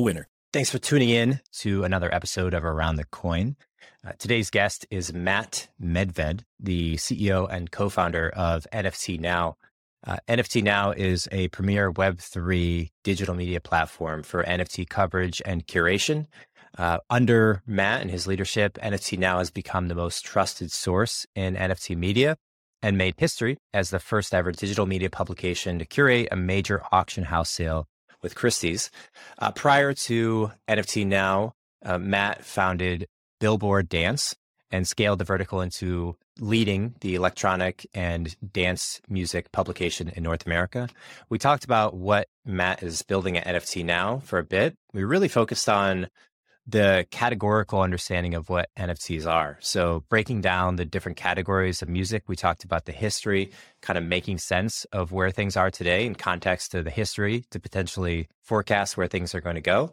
winner. Thanks for tuning in to another episode of Around the Coin. Today's guest is Matt Medved, the CEO and co-founder of NFT Now. NFT Now is a premier Web3 digital media platform for NFT coverage and curation. Under Matt and his leadership, NFT Now has become the most trusted source in NFT media and made history as the first ever digital media publication to curate a major auction house sale with Christie's. Prior to NFT Now, Matt founded Billboard Dance and scaled the vertical into leading the electronic and dance music publication in North America. We talked about what Matt is building at NFT Now for a bit. We really focused on the categorical understanding of what NFTs are. So breaking down the different categories of music, we talked about the history, kind of making sense of where things are today in context to the history to potentially forecast where things are going to go.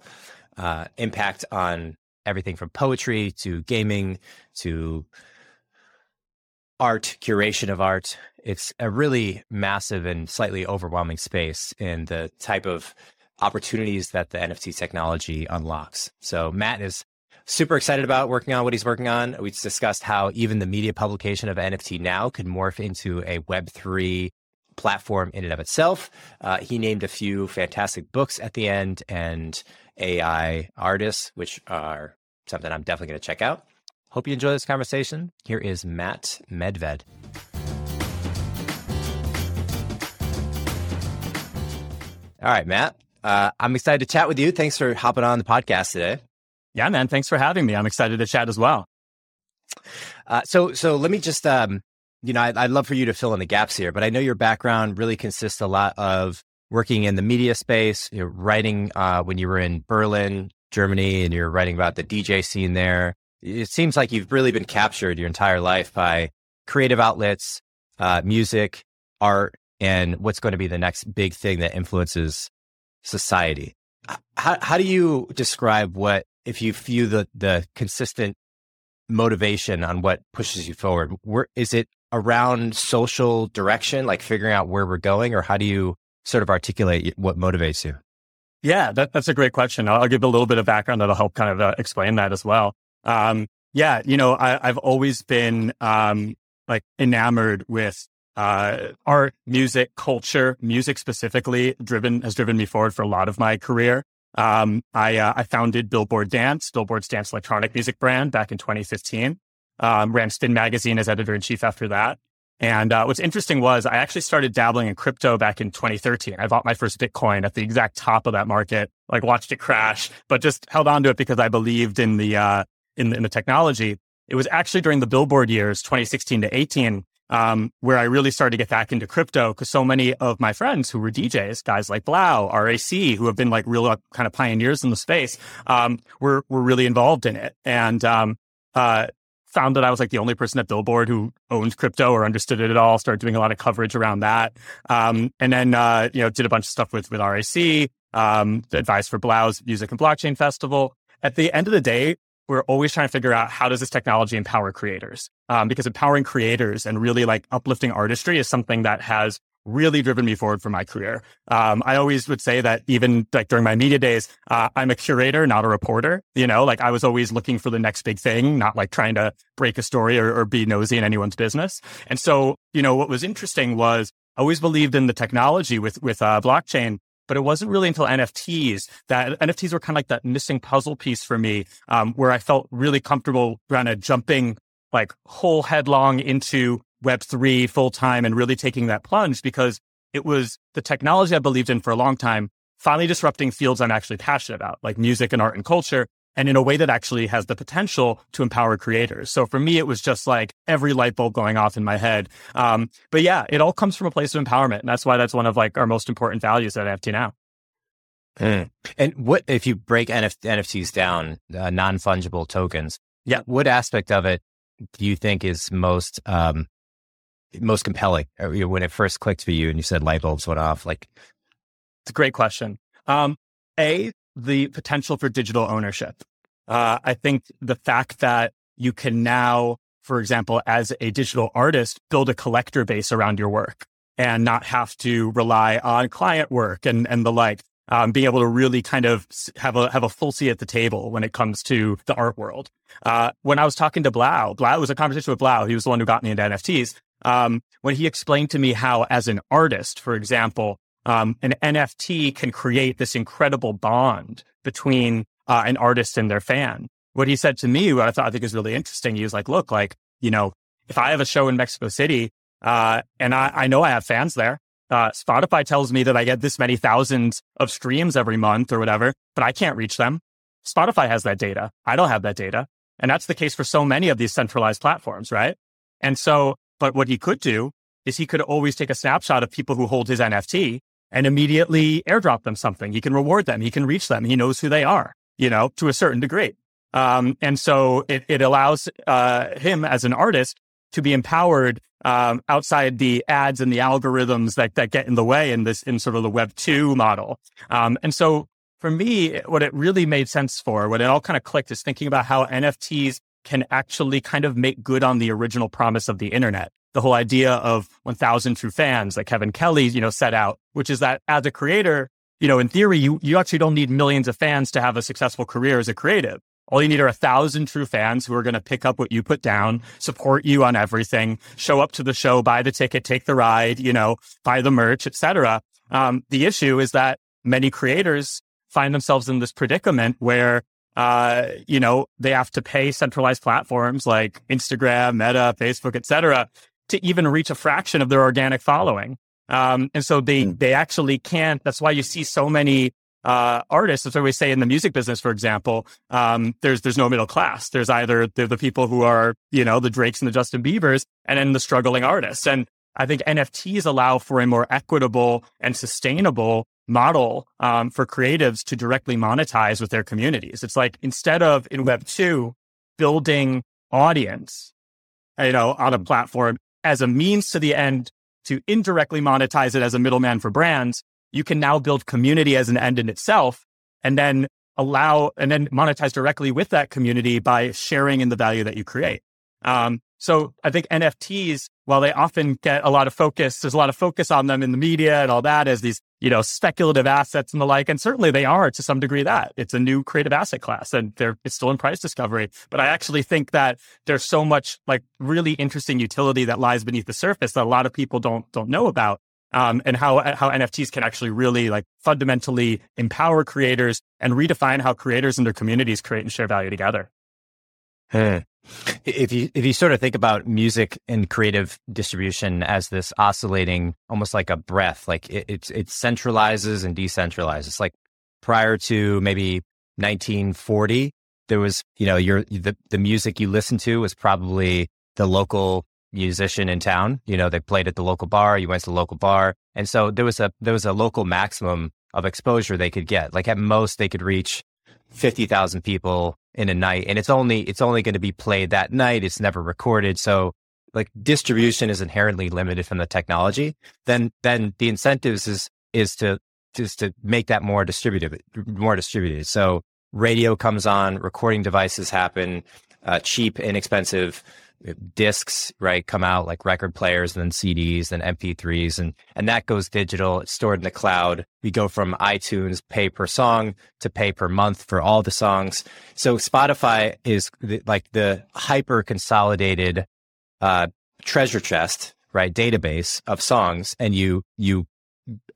Impact on everything from poetry to gaming to art, curation of art. It's a really massive and slightly overwhelming space in the type of opportunities that the NFT technology unlocks. So Matt is super excited about working on what he's working on. We discussed how even the media publication of NFT Now could morph into a Web3 platform in and of itself. He named a few fantastic books at the end and AI artists, which are something I'm definitely going to check out. Hope you enjoy this conversation. Here is Matt Medved. All right, Matt. I'm excited to chat with you. Thanks for hopping on the podcast today. Yeah, man. Thanks for having me. I'm excited to chat as well. So let me just, I'd love for you to fill in the gaps here, but I know your background really consists a lot of working in the media space, writing when you were in Berlin, Germany, and you're writing about the DJ scene there. It seems like you've really been captured your entire life by creative outlets, music, art, and what's going to be the next big thing that influences society. How do you describe what, if you view the consistent motivation on what pushes you forward, where is it around social direction, like figuring out where we're going, or how do you sort of articulate what motivates you? Yeah, that's a great question. I'll give a little bit of background that'll help kind of explain that as well. I've always been enamored with art, music, culture, music specifically has driven me forward for a lot of my career. I founded Billboard's Dance electronic music brand back in 2015, ran Spin magazine as editor-in-chief after that. And what's interesting was I actually started dabbling in crypto back in 2013. I bought my first Bitcoin at the exact top of that market, watched it crash, but just held on to it because I believed in the technology. It was actually during the Billboard years, 2016 to 18, where I really started to get back into crypto because so many of my friends who were DJs, guys like Blau, RAC, who have been real kind of pioneers in the space, were really involved in it. And found that I was the only person at Billboard who owned crypto or understood it at all, started doing a lot of coverage around that. And then did a bunch of stuff with RAC, advice for Blau's Music and Blockchain Festival. At the end of the day, we're always trying to figure out how does this technology empower creators? Because empowering creators and really uplifting artistry is something that has really driven me forward for my career. I always would say that even during my media days, I'm a curator, not a reporter. I was always looking for the next big thing, not trying to break a story or be nosy in anyone's business. And so, what was interesting was I always believed in the technology with blockchain, But it wasn't really until NFTs that NFTs were kind of like that missing puzzle piece for me, where I felt really comfortable kind of jumping like whole headlong into Web3 full time and really taking that plunge, because it was the technology I believed in for a long time, finally disrupting fields I'm actually passionate about, like music and art and culture, and in a way that actually has the potential to empower creators. So for me, it was just like every light bulb going off in my head. But yeah, it all comes from a place of empowerment. And that's why that's one of like our most important values at NFT Now. Mm. And what, if you break NFTs down, non-fungible tokens, yeah, what aspect of it do you think is most compelling when it first clicked for you and you said light bulbs went off? Like, it's a great question. The potential for digital ownership. I think the fact that you can now, for example, as a digital artist, build a collector base around your work and not have to rely on client work and the like, being able to really kind of have a full seat at the table when it comes to the art world. When I was talking to Blau, it was a conversation with Blau. He was the one who got me into NFTs. When he explained to me how, as an artist, for example, an NFT can create this incredible bond between an artist and their fan. What he said to me, what I think is really interesting, he was like, look, like, you know, if I have a show in Mexico City and I know I have fans there, Spotify tells me that I get this many thousands of streams every month or whatever, but I can't reach them. Spotify has that data. I don't have that data. And that's the case for so many of these centralized platforms, right? And so, but what he could do is he could always take a snapshot of people who hold his NFT and immediately airdrop them something. He can reward them. He can reach them. He knows who they are, you know, to a certain degree. And so it allows him as an artist to be empowered outside the ads and the algorithms that get in the way in sort of the Web 2 model. And so for me, what it really made sense for, what it all kind of clicked, is thinking about how NFTs can actually kind of make good on the original promise of the internet. The whole idea of 1,000 true fans that Kevin Kelly, you know, set out, which is that as a creator, you know, in theory, you actually don't need millions of fans to have a successful career as a creative. All you need are 1,000 true fans who are going to pick up what you put down, support you on everything, show up to the show, buy the ticket, take the ride, you know, buy the merch, etc. The issue is that many creators find themselves in this predicament where you know, they have to pay centralized platforms like Instagram, Meta, Facebook, etc., to even reach a fraction of their organic following. And so they actually can't. That's why you see so many artists. That's what we say in the music business, for example, there's no middle class. There's either they're the people who are, you know, the Drakes and the Justin Biebers, and then the struggling artists. And I think NFTs allow for a more equitable and sustainable model for creatives to directly monetize with their communities. It's like, instead of in Web 2, building audience, you know, on a platform as a means to the end to indirectly monetize it as a middleman for brands, you can now build community as an end in itself and then monetize directly with that community by sharing in the value that you create. So I think NFTs, while they often get a lot of focus, there's a lot of focus on them in the media and all that as these, you know, speculative assets and the like. And certainly they are to some degree that it's a new creative asset class and it's still in price discovery. But I actually think that there's so much like really interesting utility that lies beneath the surface that a lot of people don't know about, and how NFTs can actually really like fundamentally empower creators and redefine how creators and their communities create and share value together. Hmm. If you sort of think about music and creative distribution as this oscillating, almost like a breath, like it centralizes and decentralizes. Like prior to maybe 1940, there was, you know, the music you listened to was probably the local musician in town. You know, they played at the local bar. You went to the local bar, and so there was a local maximum of exposure they could get. Like at most, they could reach 50,000 people in a night, and it's only going to be played that night. It's never recorded. So like distribution is inherently limited from the technology. Then the incentives is to make that more distributed. So radio comes on, recording devices happen, cheap, inexpensive discs, right, come out, like record players, and then CDs, then MP3s, and that goes digital. It's stored in the cloud. We go from iTunes pay per song to pay per month for all the songs. So Spotify is like the hyper consolidated treasure chest, right, database of songs, and you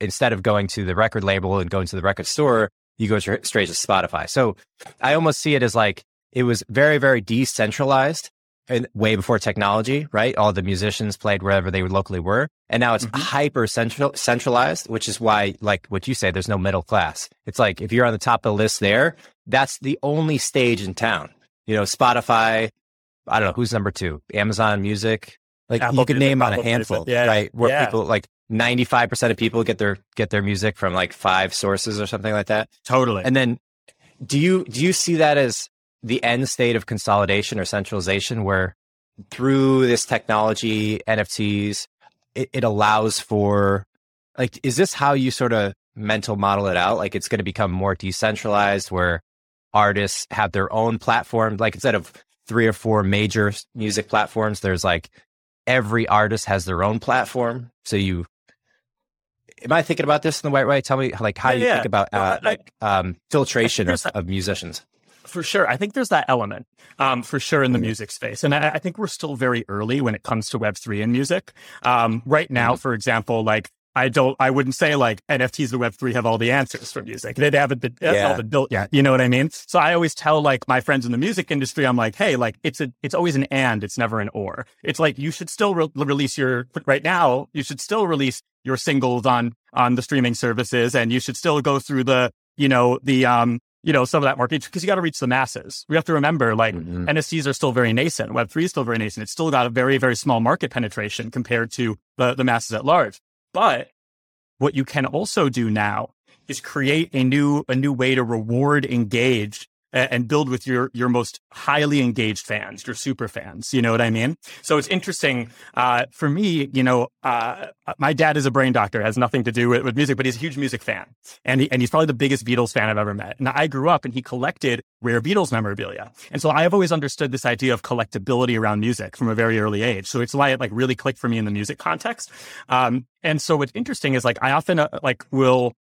instead of going to the record label and going to the record store, you go straight to Spotify. So I almost see it as like, it was very, very decentralized and way before technology, right? All the musicians played wherever they locally were. And now it's hyper centralized, which is why, like what you say, there's no middle class. It's like, if you're on the top of the list there, that's the only stage in town. You know, Spotify, I don't know, who's number two? Amazon Music. Like Apple, you could name on a handful, right? Where people, like 95% of people get their music from like 5 sources or something like that. Totally. And then do you see that as the end state of consolidation or centralization, where through this technology, NFTs, it allows for, like, is this how you sort of mental model it out? Like, it's going to become more decentralized where artists have their own platform. Like, instead of 3 or 4 major music platforms, there's like every artist has their own platform. So you, am I thinking about this in the right way? Tell me, like, how you think about filtration of musicians. For sure. I think there's that element, for sure, in the music space. And I think we're still very early when it comes to Web3 and music. Right now, for example, like, I wouldn't say like NFTs or Web3 have all the answers for music. They haven't been, all been built yet. You know what I mean? So I always tell like my friends in the music industry, I'm like, hey, like it's always an and, it's never an or. It's like, you should still release your singles on the streaming services, and you should still go through some of that market, because you got to reach the masses. We have to remember, like, NFTs are still very nascent. Web3 is still very nascent. It's still got a very, very small market penetration compared to the masses at large. But what you can also do now is create a new way to reward, engage, and build with your most highly engaged fans, your super fans. You know what I mean? So it's interesting. For me, my dad is a brain doctor. It has nothing to do with music, but he's a huge music fan. And he's probably the biggest Beatles fan I've ever met. And I grew up and he collected rare Beatles memorabilia. And so I have always understood this idea of collectability around music from a very early age. So it's why it like really clicked for me in the music context. And so what's interesting is like, I often will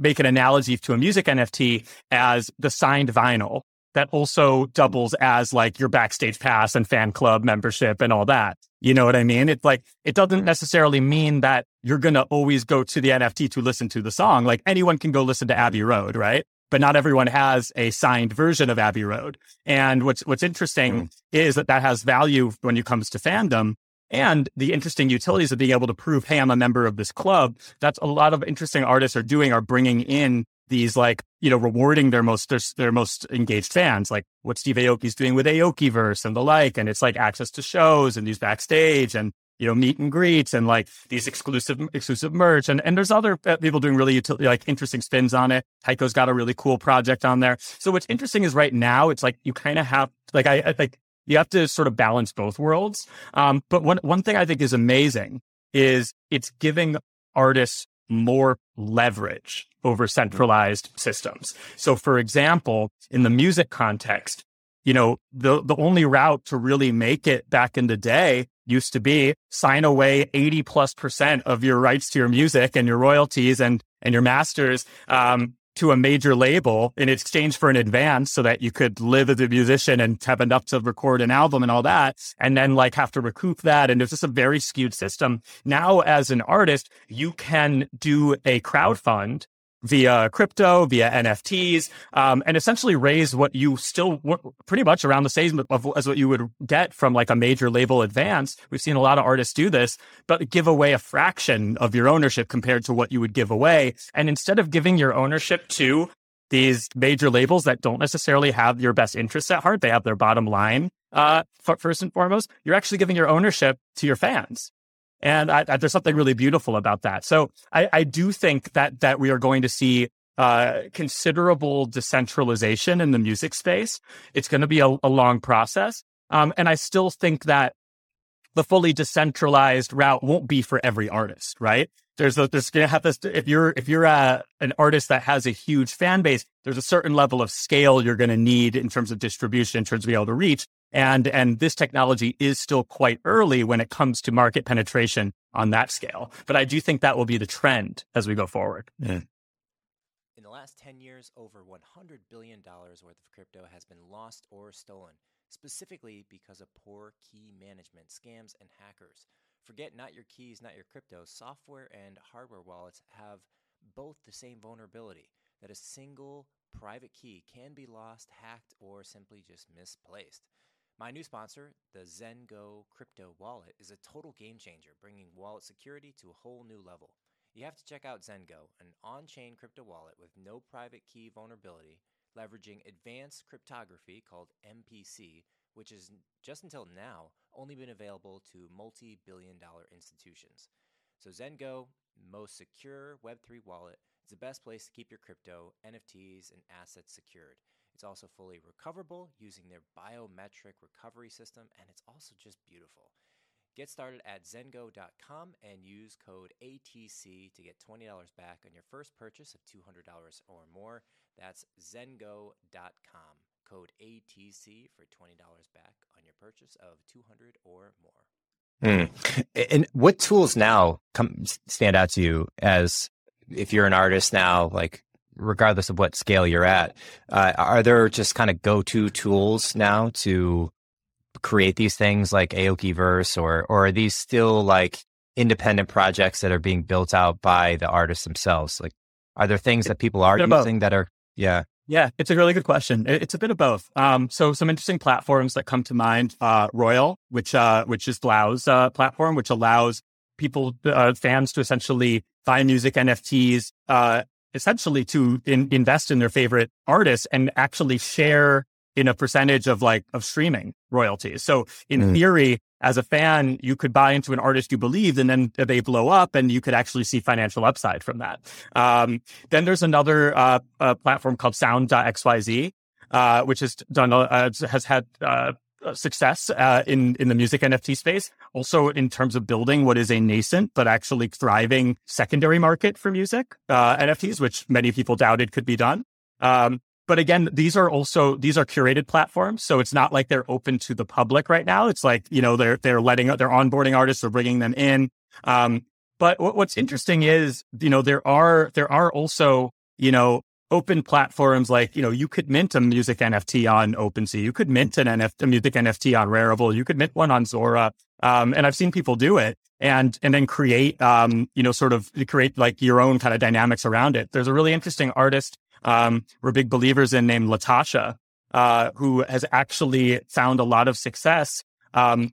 make an analogy to a music NFT as the signed vinyl that also doubles as like your backstage pass and fan club membership and all that. You know what I mean? It's like, it doesn't necessarily mean that you're going to always go to the NFT to listen to the song. Like, anyone can go listen to Abbey Road, right? But not everyone has a signed version of Abbey Road. And what's interesting is that has value when it comes to fandom. And the interesting utilities of being able to prove, hey, I'm a member of this club, that's a lot of interesting artists are doing, are bringing in these, like, you know, rewarding their most engaged fans, like what Steve Aoki's doing with Aokiverse and the like. And it's like access to shows and these backstage and, you know, meet and greets and like these exclusive merch. And there's other people doing really interesting spins on it. Tycho's got a really cool project on there. So what's interesting is right now, it's like you kind of have, like, you have to sort of balance both worlds. But one thing I think is amazing is it's giving artists more leverage over centralized systems. So for example, in the music context, you know, the only route to really make it back in the day used to be sign away 80+% of your rights to your music and your royalties and your masters, to a major label in exchange for an advance so that you could live as a musician and have enough to record an album and all that, and then like have to recoup that. And there's just a very skewed system. Now, as an artist, you can do a crowdfund via crypto, via NFTs, and essentially raise what you still pretty much around the same as what you would get from like a major label advance. We've seen a lot of artists do this, but give away a fraction of your ownership compared to what you would give away. And instead of giving your ownership to these major labels that don't necessarily have your best interests at heart, they have their bottom line first and foremost, you're actually giving your ownership to your fans. And there's something really beautiful about that. So I do think that we are going to see considerable decentralization in the music space. It's going to be a long process. And I still think that the fully decentralized route won't be for every artist, right? There's going to have this, if you're an artist that has a huge fan base, there's a certain level of scale you're going to need in terms of distribution, in terms of being able to reach. And this technology is still quite early when it comes to market penetration on that scale. But I do think that will be the trend as we go forward. Yeah. In the last 10 years, over $100 billion worth of crypto has been lost or stolen, specifically because of poor key management, scams, and hackers. Forget not your keys, not your crypto. Software and hardware wallets have both the same vulnerability, that a single private key can be lost, hacked, or simply just misplaced. My new sponsor, the Zengo crypto wallet, is a total game changer, bringing wallet security to a whole new level. You have to check out Zengo, an on-chain crypto wallet with no private key vulnerability, leveraging advanced cryptography called MPC, which has just until now only been available to multi-billion-dollar institutions. So Zengo, most secure Web3 wallet, is the best place to keep your crypto, NFTs, and assets secured. It's also fully recoverable using their biometric recovery system, and it's also just beautiful. Get started at Zengo.com and use code ATC to get $20 back on your first purchase of $200 or more. That's Zengo.com. Code ATC for $20 back on your purchase of $200 or more. And what tools now stand out to you as, if you're an artist now, like regardless of what scale you're at, are there just kind of go-to tools now to create these things like Aokiverse, or are these still like independent projects that are being built out by the artists themselves? Like, are there things that people are using that are, Yeah, it's a really good question. It's a bit of both. So some interesting platforms that come to mind, Royal, which is Blau's platform, which allows people, fans to essentially buy music NFTs, essentially to invest in their favorite artists and actually share in a percentage of streaming royalties. So in theory, as a fan, you could buy into an artist you believed and then they blow up and you could actually see financial upside from that. Then there's another platform called Sound.xyz, which has done has had success in the music NFT space. Also in terms of building what is a nascent but actually thriving secondary market for music NFTs, which many people doubted could be done. But again, these are curated platforms, so it's not like they're open to the public right now. It's like, you know, they're onboarding artists or bringing them in. But what's interesting is, you know, there are also, you know, open platforms like, you know, you could mint a music NFT on OpenSea, you could mint a music NFT on Rarible, you could mint one on Zora, and I've seen people do it, and then create create like your own kind of dynamics around it. There's a really interesting artist we're big believers in named Latasha, who has actually found a lot of success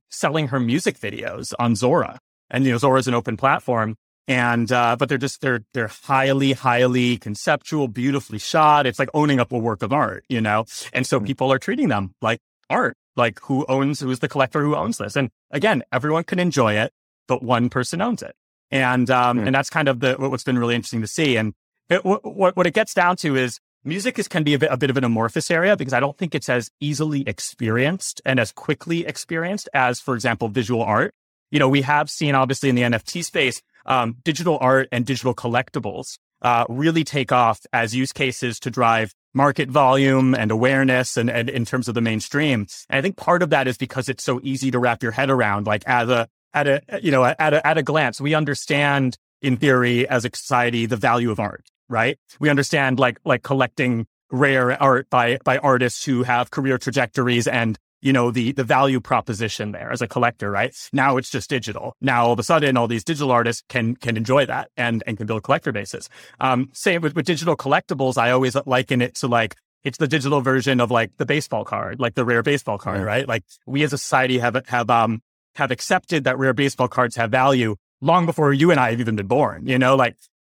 selling her music videos on Zora. And, you know, Zora is an open platform, and but they're highly conceptual, beautifully shot. It's like owning up a work of art, you know. And so people are treating them like art, like who's the collector who owns this. And again, everyone can enjoy it, but one person owns it. And and that's kind of what's been really interesting to see. And what it gets down to is music can be a bit of an amorphous area, because I don't think it's as easily experienced and as quickly experienced as, for example, visual art. You know, we have seen, obviously, in the NFT space, digital art and digital collectibles really take off as use cases to drive market volume and awareness and in terms of the mainstream. And I think part of that is because it's so easy to wrap your head around, like at a glance, we understand, in theory, as a society, the value of art. Right. We understand like collecting rare art by artists who have career trajectories and, you know, the value proposition there as a collector. Right. Now it's just digital. Now all of a sudden all these digital artists can enjoy that and can build collector bases. Same with digital collectibles. I always liken it to it's the digital version of the baseball card, like the rare baseball card. Mm-hmm. Right. Like we as a society have accepted that rare baseball cards have value long before you and I have even been born, you know,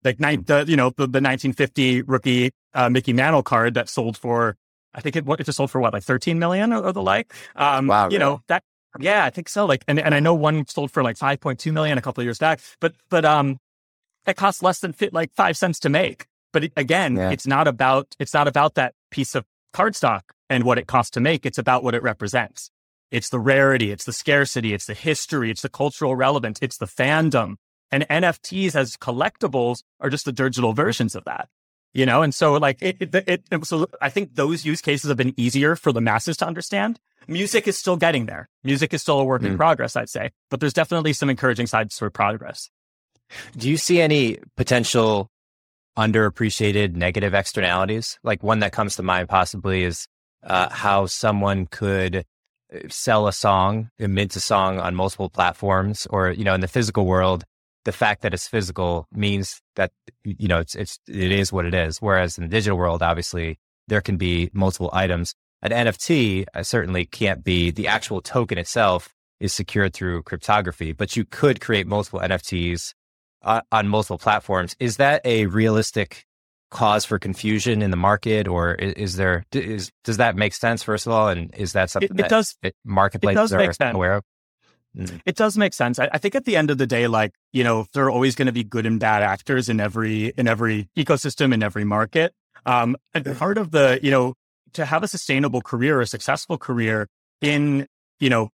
the 1950 rookie Mickey Mantle card that sold for, I think it just sold for what, like 13 million or the like. Wow, you really? Know that, yeah, I think so. Like, and I know one sold for like 5.2 million a couple of years back, but it costs less than 5 cents to make. But it's not about that piece of cardstock and what it costs to make. It's about what it represents. It's the rarity, it's the scarcity, it's the history, it's the cultural relevance, it's the fandom. And NFTs as collectibles are just the digital versions of that, you know? And so so I think those use cases have been easier for the masses to understand. Music is still getting there. Music is still a work in progress, I'd say, but there's definitely some encouraging sides for progress. Do you see any potential underappreciated negative externalities? Like one that comes to mind possibly is how someone could sell a song, mint a song on multiple platforms, or, you know, in the physical world, the fact that it's physical means that, you know, it is what it is. Whereas in the digital world, obviously, there can be multiple items. An NFT certainly can't be, the actual token itself is secured through cryptography, but you could create multiple NFTs on multiple platforms. Is that a realistic cause for confusion in the market, or does that make sense, first of all? And is that something that marketplaces are aware of? It does make sense. I think at the end of the day, like, you know, there are always going to be good and bad actors in every ecosystem, in every market. And part of the, you know, to have a sustainable career, a successful career in, you know,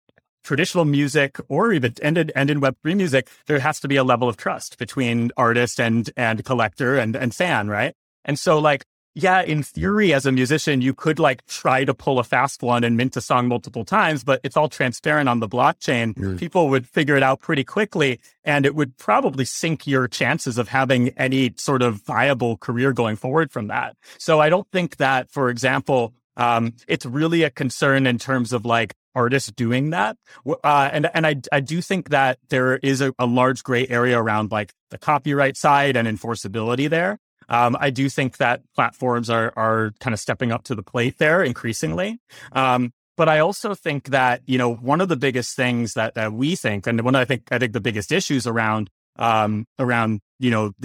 traditional music or even and in Web3 music, there has to be a level of trust between artist and collector and fan, right? And so, like, yeah, in theory, as a musician, you could like try to pull a fast one and mint a song multiple times, but it's all transparent on the blockchain. Mm. People would figure it out pretty quickly, and it would probably sink your chances of having any sort of viable career going forward from that. So I don't think that, for example, it's really a concern in terms of like artists doing that. And I do think that there is a large gray area around like the copyright side and enforceability there. I do think that platforms are kind of stepping up to the plate there increasingly. But I also think that, you know, one of the biggest things that we think, and one of I think the biggest issues around, you know, the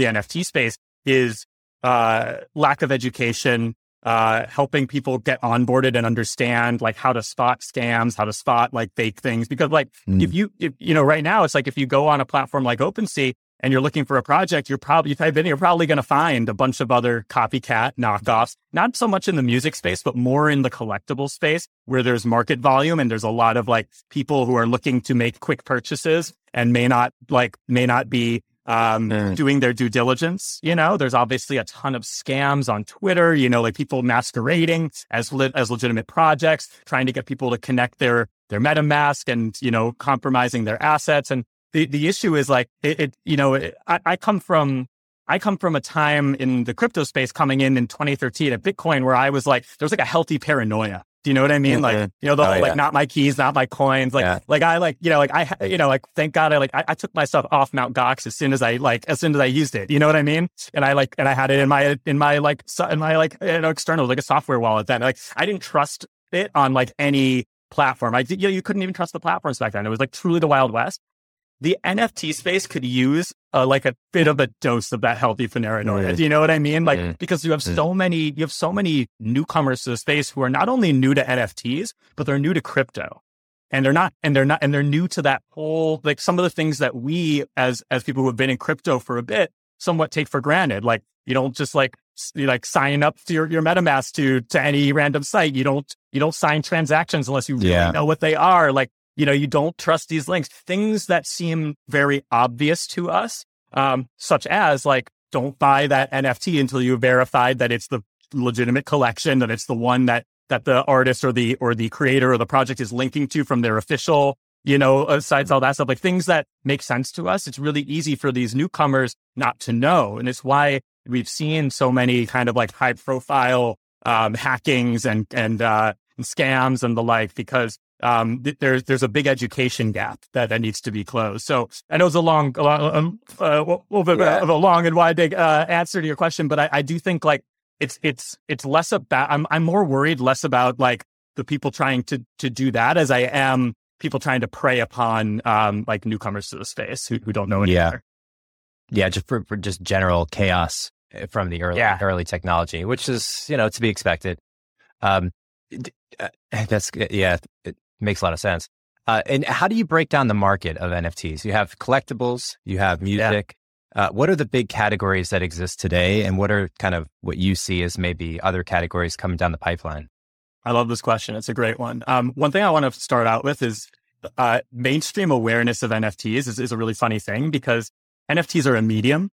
NFT space is lack of education, helping people get onboarded and understand like how to spot scams, how to spot like fake things. Because like if you know, right now it's like if you go on a platform like OpenSea, and you're looking for a project, you're probably going to find a bunch of other copycat knockoffs, not so much in the music space, but more in the collectible space where there's market volume and there's a lot of like people who are looking to make quick purchases and may not be doing their due diligence. You know, there's obviously a ton of scams on Twitter, you know, like people masquerading as legitimate projects, trying to get people to connect their MetaMask and, you know, compromising their assets. And The issue is like I come from a time in the crypto space coming in 2013 at Bitcoin where I was like, there's like a healthy paranoia. Do you know what I mean? Mm-hmm. Like, you know, the whole, like, not my keys, not my coins. Like, thank God I took myself off Mt. Gox as soon as I used it. You know what I mean? And I had it in my external, like a software wallet then. Like, I didn't trust it on like any platform. You couldn't even trust the platforms back then. It was like truly the Wild West. The NFT space could use like a bit of a dose of that healthy paranoia. Do you know what I mean? Like, because you have so many newcomers to the space who are not only new to NFTs, but they're new to crypto, and they're new to that whole, like, some of the things that we as people who have been in crypto for a bit somewhat take for granted. Like, you don't just like sign up to your MetaMask to any random site. You don't sign transactions unless you really know what they are. Like, you know, you don't trust these links, things that seem very obvious to us, such as like, don't buy that NFT until you verified that it's the legitimate collection, that it's the one that the artist or the creator or the project is linking to from their official, you know, sites, all that stuff, like things that make sense to us. It's really easy for these newcomers not to know. And it's why we've seen so many kind of like high profile hackings and scams and the like, because there's a big education gap that needs to be closed. So I know it's a long and wide answer to your question, but I do think like it's less about, I'm more worried less about like the people trying to do that as I am people trying to prey upon like newcomers to the space who don't know anything. Yeah, just for just general chaos from the early technology, which is, you know, to be expected. It makes a lot of sense. And how do you break down the market of NFTs? You have collectibles, you have music. What are the big categories that exist today? And what are kind of what you see as maybe other categories coming down the pipeline? I love this question. It's a great one. One thing I want to start out with is mainstream awareness of NFTs is a really funny thing, because NFTs are a medium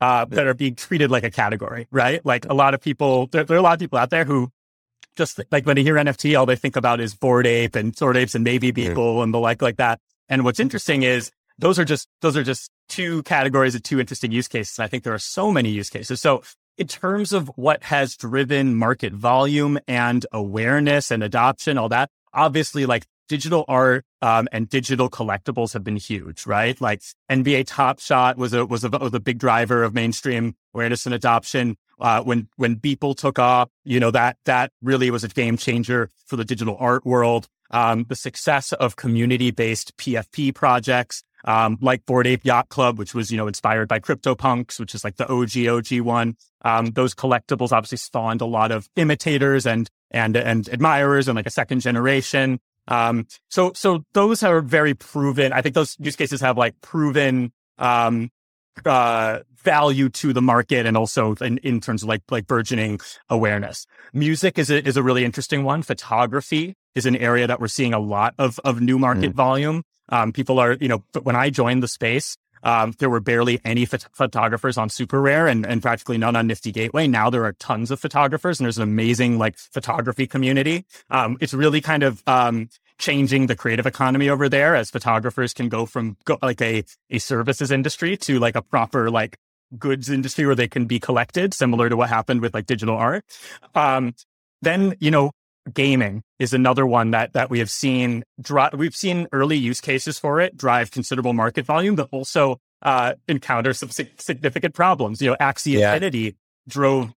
that are being treated like a category, right? Like a lot of people, there are a lot of people out there who just like when they hear NFT, all they think about is Bored Ape and Sword Apes and maybe Beeple and the like that. And what's interesting is those are just two categories of two interesting use cases. And I think there are so many use cases. So in terms of what has driven market volume and awareness and adoption, all that, obviously like digital art and digital collectibles have been huge, right? Like NBA Top Shot was a big driver of mainstream awareness and adoption. When Beeple took off, you know, that really was a game changer for the digital art world. The success of community-based PFP projects like Bored Ape Yacht Club, which was, you know, inspired by CryptoPunks, which is like the OG one. Those collectibles obviously spawned a lot of imitators and admirers and like a second generation. So those are very proven. I think those use cases have like proven value to the market, and also in terms of like burgeoning awareness. Music is a really interesting one. Photography is an area that we're seeing a lot of new market volume. People are, you know, when I joined the space, there were barely any photographers on Super Rare and practically none on Nifty Gateway. Now there are tons of photographers and there's an amazing like photography community. It's really kind of changing the creative economy over there, as photographers can go from like a services industry to like a proper like goods industry where they can be collected, similar to what happened with like digital art. Then, you know, gaming is another one that we have seen. We've seen early use cases for it drive considerable market volume, but also encounter some significant problems. You know, Axie Infinity drove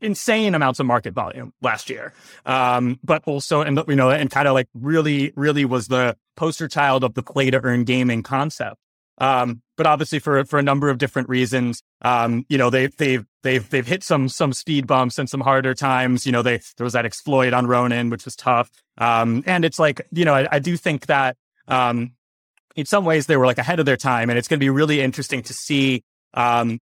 insane amounts of market volume last year, but also, and you know, and kind of like really was the poster child of the play to earn gaming concept. But obviously, for a number of different reasons, you know, they've hit some speed bumps and some harder times. You know, there was that exploit on Ronin, which was tough. And it's like, you know, I do think that in some ways they were like ahead of their time, and it's going to be really interesting to see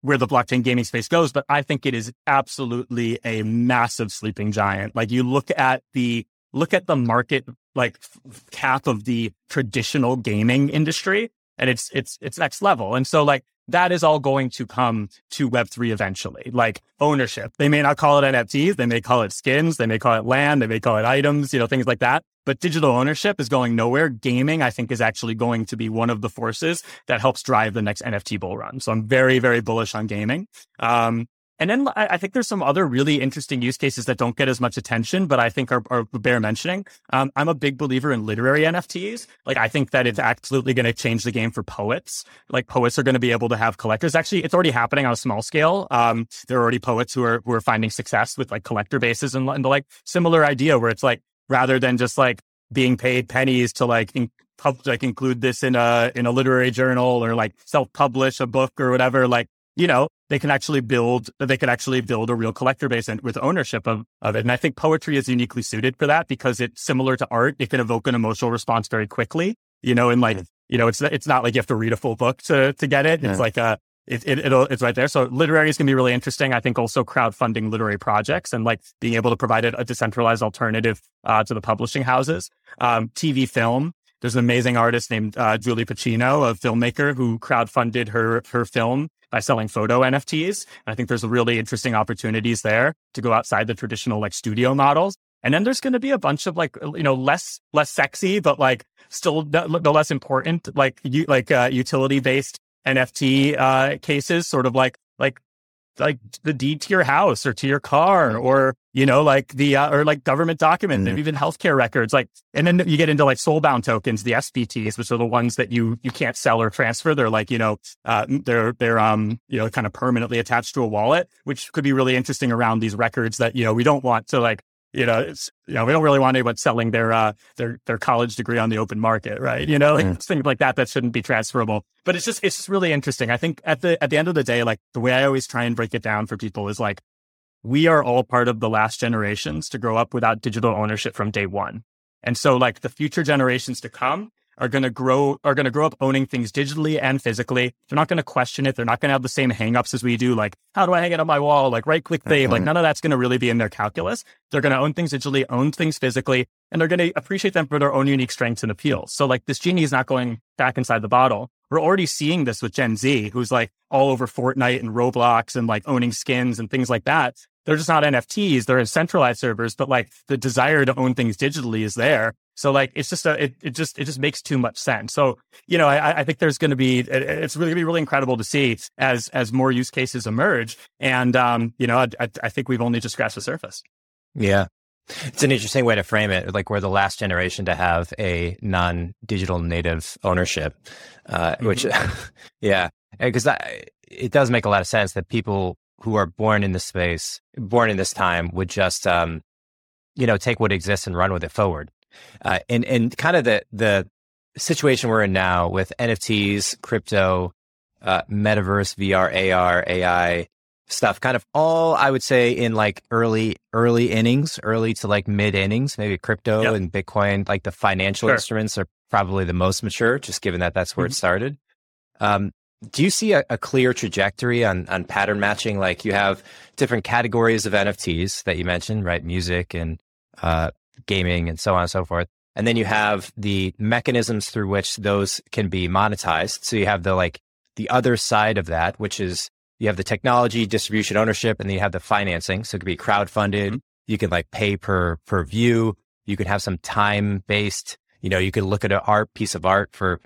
where the blockchain gaming space goes. But I think it is absolutely a massive sleeping giant. Like you look at the market like cap of the traditional gaming industry, and it's next level. And so like that is all going to come to Web3 eventually, like ownership. They may not call it NFTs. They may call it skins. They may call it land. They may call it items, you know, things like that. But digital ownership is going nowhere. Gaming, I think, is actually going to be one of the forces that helps drive the next NFT bull run. So I'm very, very bullish on gaming. And then I think there's some other really interesting use cases that don't get as much attention, but I think are bear mentioning. I'm a big believer in literary NFTs. Like, I think that it's absolutely going to change the game for poets. Like, poets are going to be able to have collectors. Actually, it's already happening on a small scale. There are already poets who are finding success with like collector bases and the like. Similar idea where it's like, rather than just like being paid pennies to like include this in a literary journal or like self-publish a book or whatever, like, you know, they can actually build a real collector base and with ownership of it. And I think poetry is uniquely suited for that because it's similar to art. It can evoke an emotional response very quickly, you know, and like, you know, it's not like you have to read a full book to get it. It's like it's right there. So literary is going to be really interesting. I think also crowdfunding literary projects and like being able to provide a decentralized alternative to the publishing houses. TV, film. There's an amazing artist named Julie Pacino, a filmmaker who crowdfunded her film by selling photo NFTs. And I think there's really interesting opportunities there to go outside the traditional like studio models. And then there's going to be a bunch of like, you know, less sexy, but like still no less important, like utility based NFT cases, sort of like the deed to your house or to your car, or, you know, like the, or like government document and even healthcare records. Like, and then you get into like soulbound tokens, the SBTs, which are the ones that you can't sell or transfer. They're like, you know, they're you know, kind of permanently attached to a wallet, which could be really interesting around these records that, you know, we don't want to like, you know, it's, you know, we don't really want anyone selling their college degree on the open market, right? You know, like things like that shouldn't be transferable. But it's just really interesting. I think at the end of the day, like the way I always try and break it down for people is like, we are all part of the last generations to grow up without digital ownership from day one. And so like the future generations to come are going to grow up owning things digitally and physically. They're not going to question it. They're not going to have the same hangups as we do. Like, how do I hang it on my wall? Like right click save, like none of that's going to really be in their calculus. They're going to own things digitally, own things physically, and they're going to appreciate them for their own unique strengths and appeals. So like this genie is not going back inside the bottle. We're already seeing this with Gen Z, who's like all over Fortnite and Roblox and like owning skins and things like that. They're just not NFTs. They're in centralized servers, but like the desire to own things digitally is there. So like, it's just, it just makes too much sense. So, you know, I think there's going to be, it's really gonna be really incredible to see as more use cases emerge. And, you know, I think we've only just scratched the surface. Yeah. It's an interesting way to frame it. Like, we're the last generation to have a non-digital native ownership, which, yeah, because it does make a lot of sense that people who are born in this space, born in this time, would just, take what exists and run with it forward. And kind of the situation we're in now with NFTs, crypto, metaverse, VR, AR, AI stuff, kind of all, I would say, in like early innings, early to like mid innings, maybe crypto and Bitcoin, like the financial instruments are probably the most mature, just given that that's where it started. Do you see a clear trajectory on pattern matching? Like, you have different categories of NFTs that you mentioned, right? Music and gaming and so on and so forth. And then you have the mechanisms through which those can be monetized. So you have the other side of that, which is you have the technology, distribution, ownership, and then you have the financing. So it could be crowdfunded. You can pay per view. You could have some time-based, you could look at a piece of art for,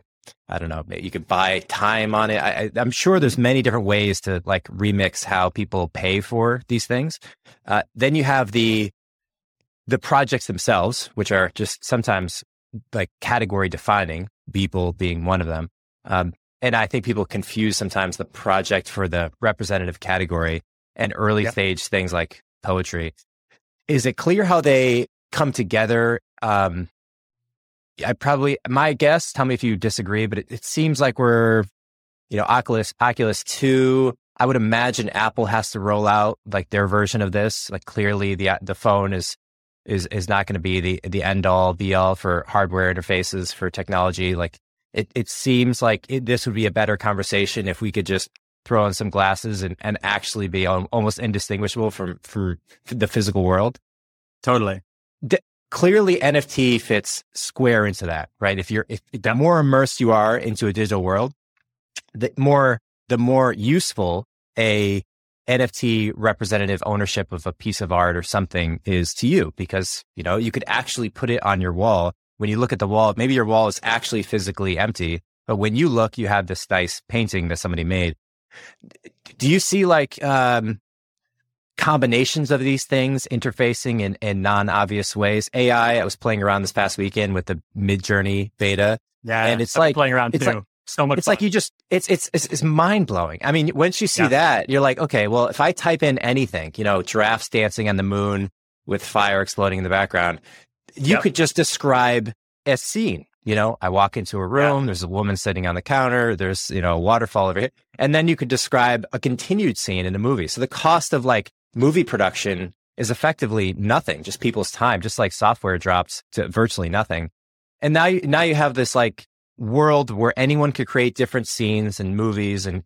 I don't know, you could buy time on it. I'm sure there's many different ways to remix how people pay for these things. Then you have the projects themselves, which are just sometimes category defining, Beeple being one of them. And I think people confuse sometimes the project for the representative category and early stage things like poetry. Is it clear how they come together? My guess, tell me if you disagree, but it seems like we're, Oculus 2, I would imagine Apple has to roll out their version of this. Clearly the phone is not going to be the end all be all for hardware interfaces for technology. It seems this would be a better conversation if we could just throw on some glasses and actually be almost indistinguishable from the physical world. Totally. Clearly, NFT fits square into that, right? If the more immersed you are into a digital world, the more useful a NFT representative ownership of a piece of art or something is to you, because you could actually put it on your wall. When you look at the wall, maybe your wall is actually physically empty, but when you look, you have this nice painting that somebody made. Do you see combinations of these things interfacing in non-obvious ways? AI, I was playing around this past weekend with the Midjourney beta, and it's playing around too. So much. It's fun. It's mind blowing. I mean, once you see that, you're like, okay, well, if I type in anything, giraffes dancing on the moon with fire exploding in the background, you could just describe a scene. I walk into a room, there's a woman sitting on the counter, there's, a waterfall over here, and then you could describe a continued scene in a movie. So the cost of movie production is effectively nothing, just people's time, just like software drops to virtually nothing. And now you have this world where anyone could create different scenes and movies and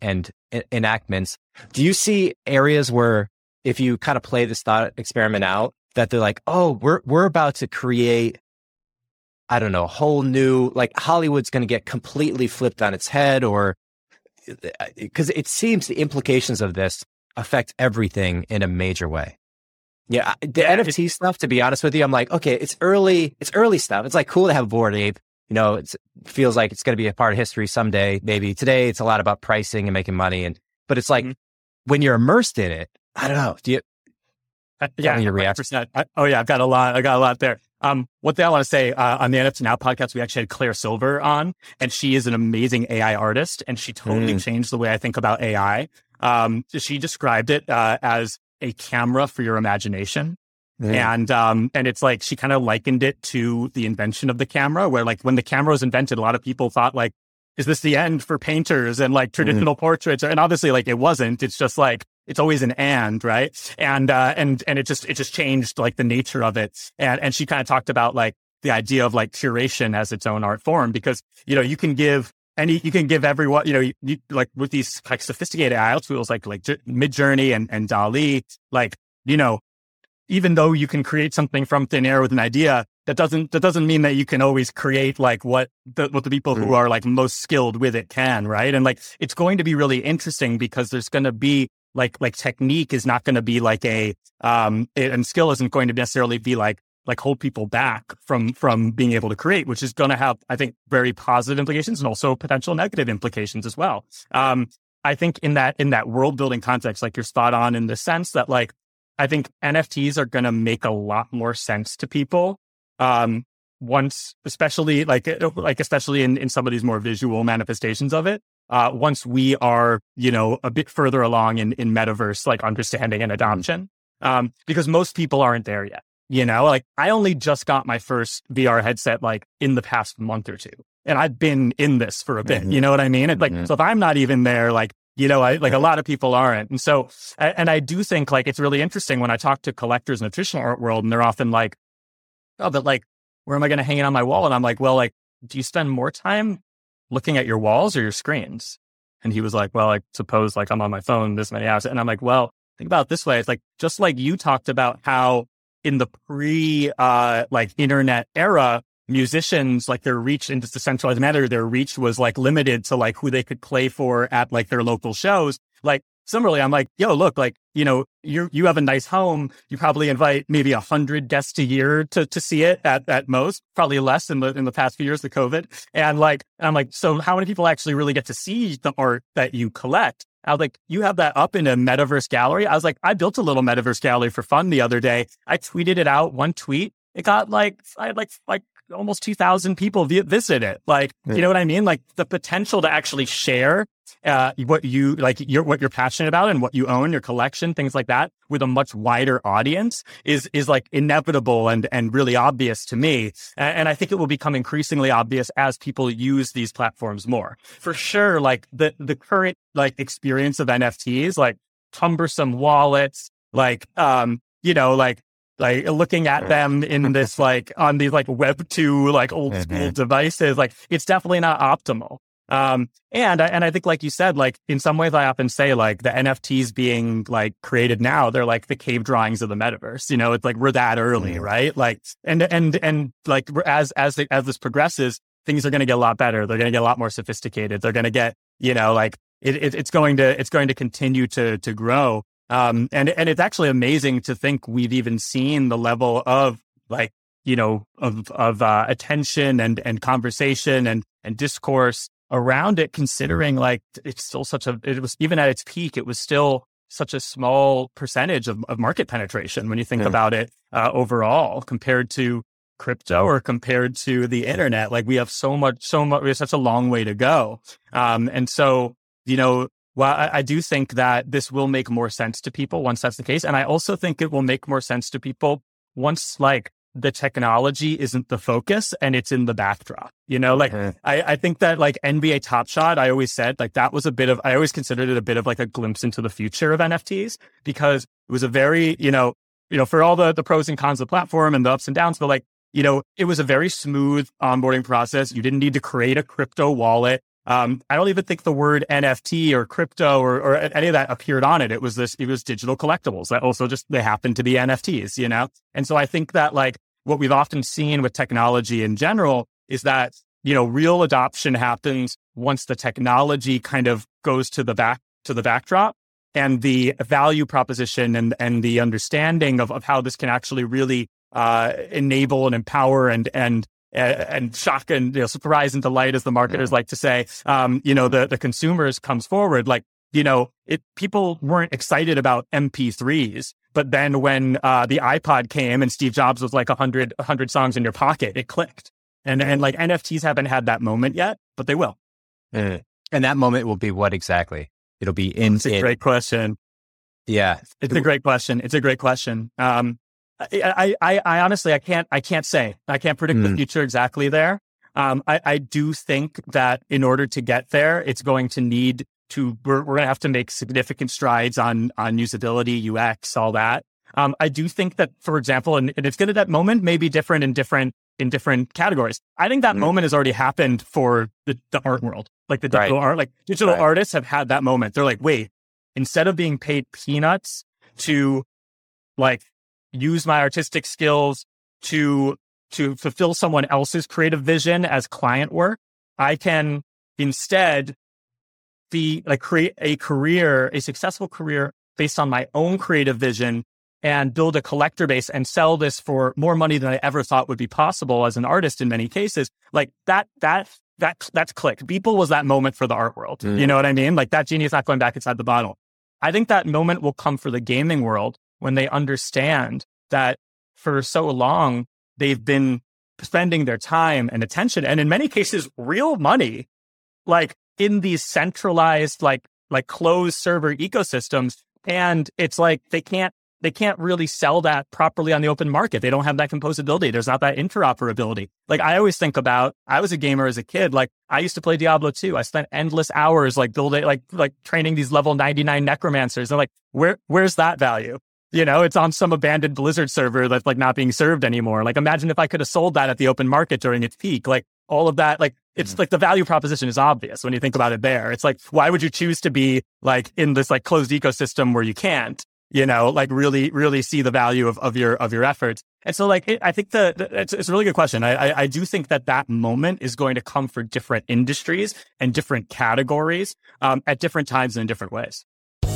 enactments. Do you see areas where, if you kind of play this thought experiment out, that they're like, oh, we're about to create, I don't know, a whole new, Hollywood's going to get completely flipped on its head? Or, because it seems the implications of this affect everything in a major way. Yeah, NFT stuff, to be honest with you, I'm like, okay, it's early stuff. It's cool to have a Bored Ape. It feels like it's going to be a part of history someday. Maybe today it's a lot about pricing and making money. But it's when you're immersed in it, I don't know. Do you? Yeah. Your reaction? Oh yeah. I got a lot there. One thing I want to say, on the NFT Now podcast, we actually had Claire Silver on, and she is an amazing AI artist, and she totally changed the way I think about AI. She described it as a camera for your imagination. And it's she kind of likened it to the invention of the camera, where when the camera was invented, a lot of people thought is this the end for painters and traditional portraits? And obviously it wasn't. It's just it's always an and, right? And it just changed the nature of it. And she kind of talked about the idea of curation as its own art form, because you can give everyone, with these sophisticated AI tools like Midjourney and DALL-E, even though you can create something from thin air with an idea, that doesn't mean that you can always create what the people who are most skilled with it can, right? And it's going to be really interesting, because there's going to be technique is not going to be and skill isn't going to necessarily be hold people back from being able to create, which is going to have, I think, very positive implications and also potential negative implications as well. I think in that world building context, you're spot on in the sense that I think NFTs are going to make a lot more sense to people once, especially especially in some of these more visual manifestations of it. Once we are, a bit further along in metaverse, understanding and adoption, because most people aren't there yet. I only just got my first VR headset, in the past month or two, and I've been in this for a bit, you know what I mean? It's so if I'm not even there, a lot of people aren't. And so, and I do think it's really interesting when I talk to collectors in the traditional art world, and they're often oh, but where am I going to hang it on my wall? And I'm do you spend more time looking at your walls or your screens? And he was well, I suppose I'm on my phone this many hours. And I'm well, think about it this way. It's just like you talked about how in the internet era, musicians, their reach into decentralized matter, their reach was limited to who they could play for at their local shows. Similarly, I'm yo, look, you have a nice home. You probably invite maybe 100 guests a year to see it at most, probably less in the past few years of COVID. And so how many people actually really get to see the art that you collect? I was you have that up in a metaverse gallery. I was I built a little metaverse gallery for fun the other day. I tweeted it out, one tweet. It got almost 2,000 people visit it. You know what I mean? The potential to actually share what you what you're passionate about and what you own, your collection, things like that, with a much wider audience is inevitable and really obvious to me. And I think it will become increasingly obvious as people use these platforms more. For sure, the current experience of NFTs, cumbersome wallets, looking at them in this, on these, web 2, old school devices, it's definitely not optimal. And I think, you said, in some ways I often say, the NFTs being created now, they're the cave drawings of the metaverse, it's we're that early, right? As this progresses, things are going to get a lot better. They're going to get a lot more sophisticated. They're going to get, it's going to continue to grow. And it's actually amazing to think we've even seen the level of attention and conversation and discourse around it, considering it's still it was, even at its peak, it was still such a small percentage of market penetration when you think about it overall, compared to crypto or compared to the internet. We have so much, we have such a long way to go. And so, well, I do think that this will make more sense to people once that's the case. And I also think it will make more sense to people once the technology isn't the focus and it's in the backdrop, I think that NBA Top Shot, I always said that was I always considered it a bit of a glimpse into the future of NFTs, because it was a very, for all the pros and cons of the platform and the ups and downs, but it was a very smooth onboarding process. You didn't need to create a crypto wallet. I don't even think the word NFT or crypto or any of that appeared on it. It was digital collectibles that also they happened to be NFTs, And so I think that what we've often seen with technology in general is that, real adoption happens once the technology kind of goes to the backdrop, and the value proposition and the understanding of how this can actually really enable and empower and shock and surprise and delight, as the marketers like to say, the consumers comes forward. People weren't excited about MP3s, but then when the iPod came and Steve Jobs was 100 songs in your pocket, it clicked. And NFTs haven't had that moment yet, but they will. And that moment will be what exactly? It'll be It's a great question. Yeah, it's a great question. It's a great question. I honestly, I can't say, I can't predict the future exactly there. I do think that in order to get there, it's going to need to, we're going to have to make significant strides on usability, UX, all that. I do think that, for example, and it's going to, that moment may be different in different categories. I think that moment has already happened for the art world, the digital art, digital artists have had that moment. They're wait, instead of being paid peanuts to use my artistic skills to fulfill someone else's creative vision as client work, I can instead be create a successful career based on my own creative vision and build a collector base and sell this for more money than I ever thought would be possible as an artist in many cases. That's clicked. Beeple was that moment for the art world. You know what I mean? That genie's not going back inside the bottle. I think that moment will come for the gaming world, when they understand that for so long, they've been spending their time and attention, and in many cases, real money, like in these centralized, like closed server ecosystems. And it's like, they can't really sell that properly on the open market. They don't have that composability. There's not that interoperability. Like I always think about, I was a gamer as a kid. Like I used to play Diablo 2. I spent endless hours like building, like training these level 99 necromancers. And like, where's that value? You know, it's on some abandoned Blizzard server that's like not being served anymore. Like imagine if I could have sold that at the open market during its peak, like all of that, like it's like the value proposition is obvious when you think about it there. It's like, why would you choose to be like in this like closed ecosystem where you can't, you know, like really, really see the value of your efforts. And so like, I think it's a really good question. I do think that moment is going to come for different industries and different categories at different times and in different ways.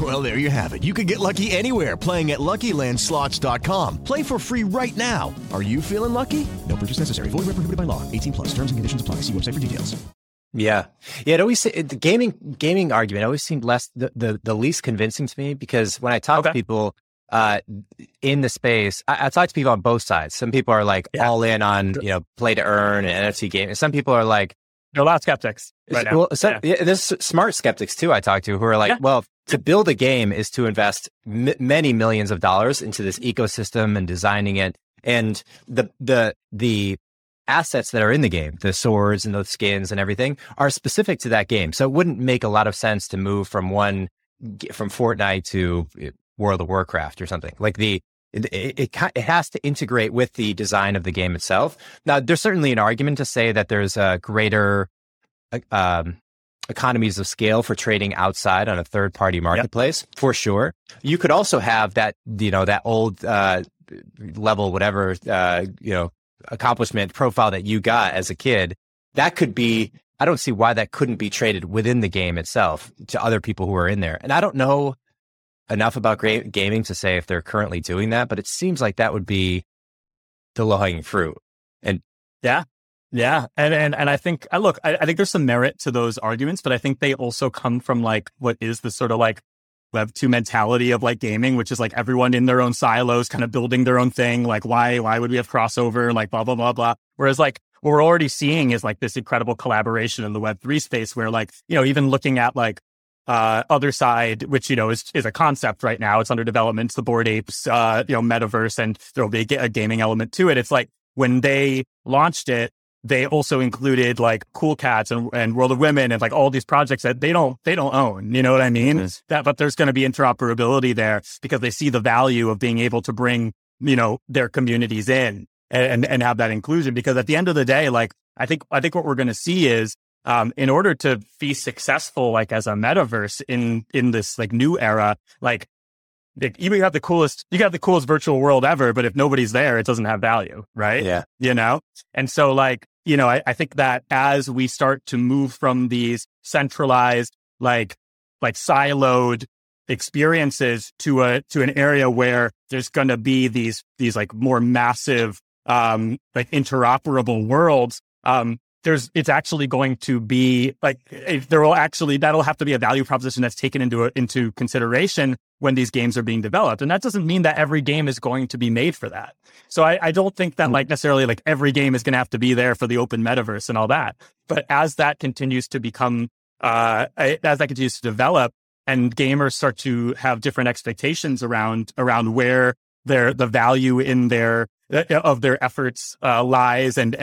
Well, there you have it. You can get lucky anywhere, playing at LuckyLandSlots.com. Play for free right now. Are you feeling lucky? No purchase necessary. Void where prohibited by law. 18 plus. Terms and conditions apply. See website for details. Yeah. It always the gaming argument always seemed less the least convincing to me, because when I talk to people in the space, I talk to people on both sides. Some people are like all in on play to earn and NFT game, and some people are like there are a lot of skeptics. Right now. Well, there's smart skeptics too. I talk to who are like, well, to build a game is to invest many millions of dollars into this ecosystem and designing it, and the assets that are in the game, the swords and the skins and everything, are specific to that game. So it wouldn't make a lot of sense to move from Fortnite to World of Warcraft or something. Like it has to integrate with the design of the game itself. Now, there's certainly an argument to say that there's a greater economies of scale for trading outside on a third-party marketplace, for sure. You could also have that, that old level, whatever, accomplishment profile that you got as a kid, that could be, I don't see why that couldn't be traded within the game itself to other people who are in there. And I don't know enough about gaming to say if they're currently doing that, but it seems like that would be the low-hanging fruit. And and I think, I think there's some merit to those arguments, but I think they also come from like what is the sort of like Web 2 mentality of like gaming, which is like everyone in their own silos kind of building their own thing. Like why would we have crossover? Like blah, blah, blah, blah. Whereas like what we're already seeing is like this incredible collaboration in the Web 3 space where like, even looking at like Other Side, which, is a concept right now. It's under development. It's the Bored Apes, metaverse, and there'll be a gaming element to it. It's like when they launched it, they also included like Cool Cats and World of Women and like all these projects that they don't own. You know what I mean? Mm-hmm. But there's going to be interoperability there because they see the value of being able to bring, their communities in and have that inclusion. Because at the end of the day, like, I think what we're going to see is, in order to be successful, like as a metaverse in this like new era, like you have the coolest virtual world ever, but if nobody's there, it doesn't have value. Right. Yeah. And so like, I think that as we start to move from these centralized, like siloed experiences to an area where there's going to be these like more massive, like interoperable worlds, it's actually going to be like, that'll have to be a value proposition that's taken into consideration when these games are being developed. And that doesn't mean that every game is going to be made for that. So I don't think that like necessarily like every game is going to have to be there for the open metaverse and all that. But as that continues to become, as that continues to develop and gamers start to have different expectations around where the value in their efforts lies and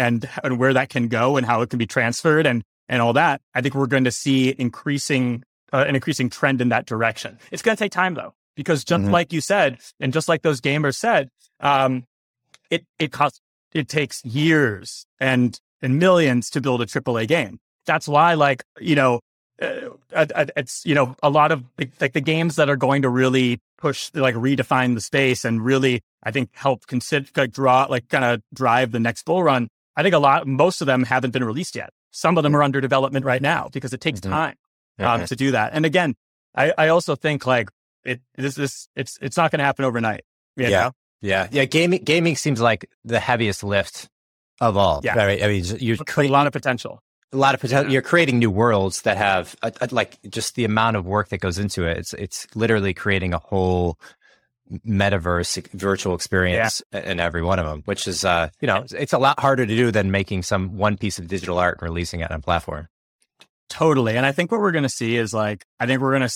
where that can go and how it can be transferred and all that, I think we're going to see an increasing trend in that direction. It's going to take time though, because just like you said, and just like those gamers said, it takes years and millions to build a AAA game. That's why like, it's, a lot of like the games that are going to really push, like redefine the space and really, I think, help drive the next bull run. I think most of them haven't been released yet. Some of them are under development right now because it takes time. to do that. And again, I also think like it's not going to happen overnight. You know? Gaming seems like the heaviest lift of all. Yeah. Right? I mean, you're creating a lot of potential. You're creating new worlds that have like just the amount of work that goes into it. It's literally creating a whole metaverse virtual experience in every one of them, which is, it's a lot harder to do than making one piece of digital art and releasing it on a platform. Totally. And I think what we're going to see is we're going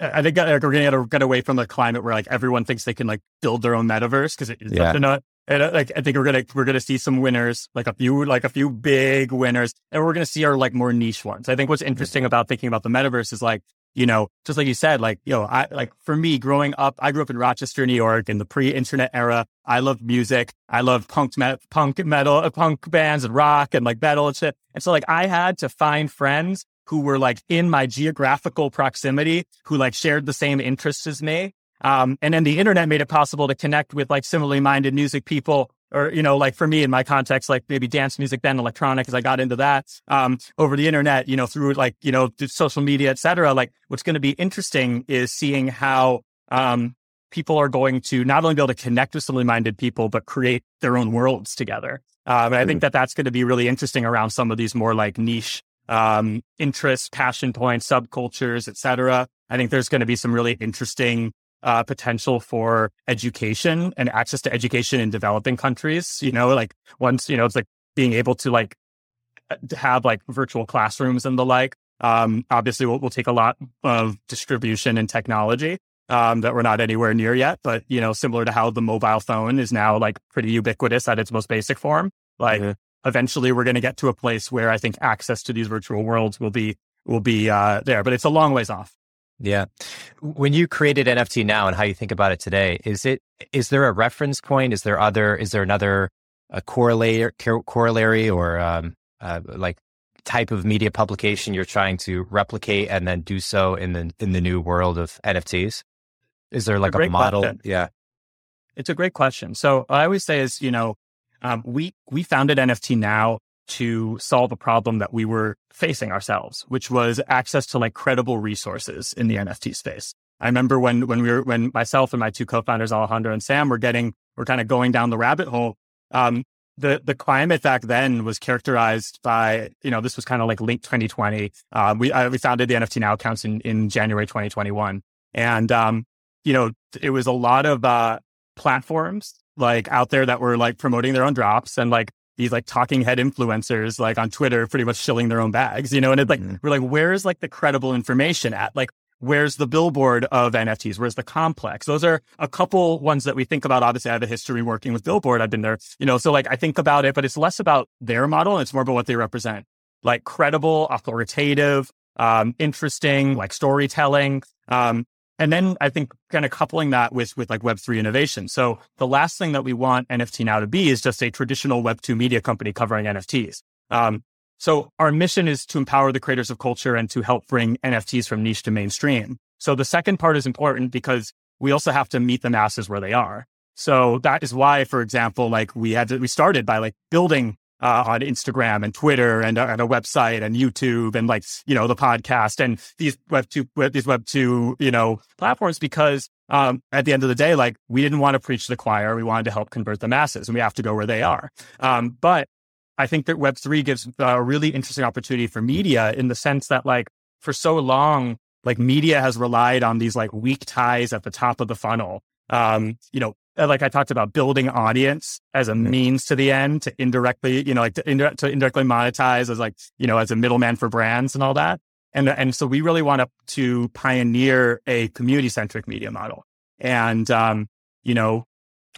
to get away from the climate where like everyone thinks they can like build their own metaverse because it's not. And like, I think we're gonna see some winners, like a few big winners, and we're gonna see our like more niche ones. I think what's interesting about thinking about the metaverse is like, you know, just like you said, like, you know, for me growing up, I grew up in Rochester, New York, in the pre-internet era. I loved music. I loved punk bands and rock and like metal and shit. And so like I had to find friends who were like in my geographical proximity who like shared the same interests as me. And then the internet made it possible to connect with like similarly minded music people, or, you know, like for me in my context, like maybe dance music, then electronic, as I got into that, over the internet, you know, through like, you know, social media, et cetera. Like what's going to be interesting is seeing how, people are going to not only be able to connect with similarly minded people, but create their own worlds together. And I think that's going to be really interesting around some of these more like niche, interests, passion points, subcultures, et cetera. I think there's going to be some really interesting potential for education and access to education in developing countries, you know, like once, you know, it's like being able to like have like virtual classrooms and the like. Obviously we'll take a lot of distribution and technology that we're not anywhere near yet, but, you know, similar to how the mobile phone is now like pretty ubiquitous at its most basic form, like eventually we're going to get to a place where I think access to these virtual worlds will be there, but it's a long ways off. Yeah. When you created NFT Now and how you think about it today, is there a reference point? Is there another corollary or like type of media publication you're trying to replicate and then do so in the new world of NFTs? Is there like a model? Question. Yeah. It's a great question. So I always say is, you know, we founded NFT Now to solve a problem that we were facing ourselves, which was access to like credible resources in the NFT space. I remember when myself and my two co-founders, Alejandro and Sam, were kind of going down the rabbit hole. The climate back then was characterized by, you know, this was kind of like late 2020. We founded the NFT Now accounts in January 2021. And, you know, it was a lot of platforms like out there that were like promoting their own drops and like these like talking head influencers like on Twitter pretty much shilling their own bags, you know, and it's like, we're like, where's like the credible information at? Like, where's the Billboard of NFTs? Where's the complex? Those are a couple ones that we think about. Obviously, I have a history working with Billboard. I've been there, you know, so like I think about it, but it's less about their model and it's more about what they represent. Like credible, authoritative, interesting, like storytelling. And then I think kind of coupling that with like Web3 innovation. So the last thing that we want NFT Now to be is just a traditional Web2 media company covering NFTs. So our mission is to empower the creators of culture and to help bring NFTs from niche to mainstream. So the second part is important because we also have to meet the masses where they are. So that is why, for example, like we started by like building on Instagram and Twitter and a website and YouTube and like, you know, the podcast and these web two, you know, platforms, because at the end of the day, like we didn't want to preach to the choir. We wanted to help convert the masses and we have to go where they are. But I think that Web3 gives a really interesting opportunity for media in the sense that like for so long, like media has relied on these like weak ties at the top of the funnel. You know, like I talked about building audience as a means to the end to indirectly, you know, like to indirectly monetize as like, you know, as a middleman for brands and all that. And so we really want to pioneer a community centric media model and, you know,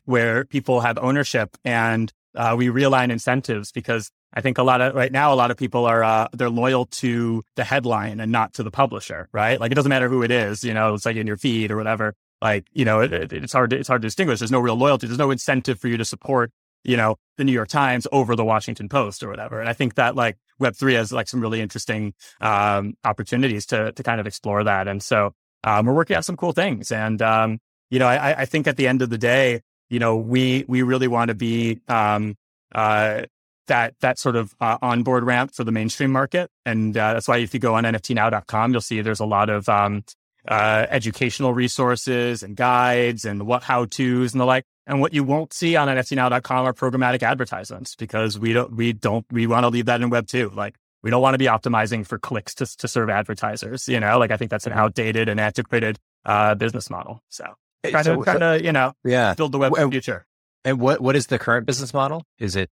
where people have ownership and we realign incentives, because I think right now, a lot of people are, they're loyal to the headline and not to the publisher, right? Like it doesn't matter who it is, you know, it's like in your feed or whatever. Like, you know, it's hard to distinguish. There's no real loyalty. There's no incentive for you to support, you know, the New York Times over the Washington Post or whatever. And I think that like Web3 has like some really interesting opportunities to kind of explore that. And so we're working on some cool things. And, you know, I think at the end of the day, you know, we really want to be that sort of onboard ramp for the mainstream market. And that's why if you go on NFTnow.com, you'll see there's a lot of educational resources and guides and how-tos and the like. And what you won't see on NFTnow.com are programmatic advertisements, because we want to leave that in Web 2. Like, we don't want to be optimizing for clicks to serve advertisers, you know, like I think that's an outdated and antiquated business model. So try to build the Web for the future. And what is the current business model? Is it?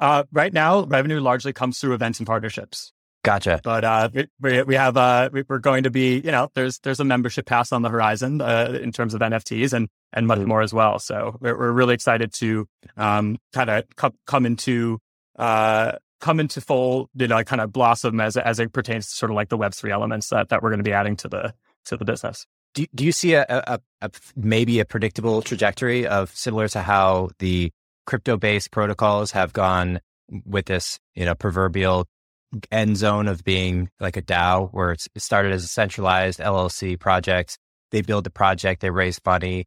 Right now, revenue largely comes through events and partnerships. Gotcha. But we're going to be, you know, there's a membership pass on the horizon in terms of NFTs and much more as well. So we're really excited to kind of come into fold, you know, kind of blossom as it pertains to sort of like the Web3 elements that we're going to be adding to the business. Do you see a maybe a predictable trajectory of similar to how the crypto-based protocols have gone with this, you know, proverbial end zone of being like a DAO, where it started as a centralized LLC project, they build the project, they raise money,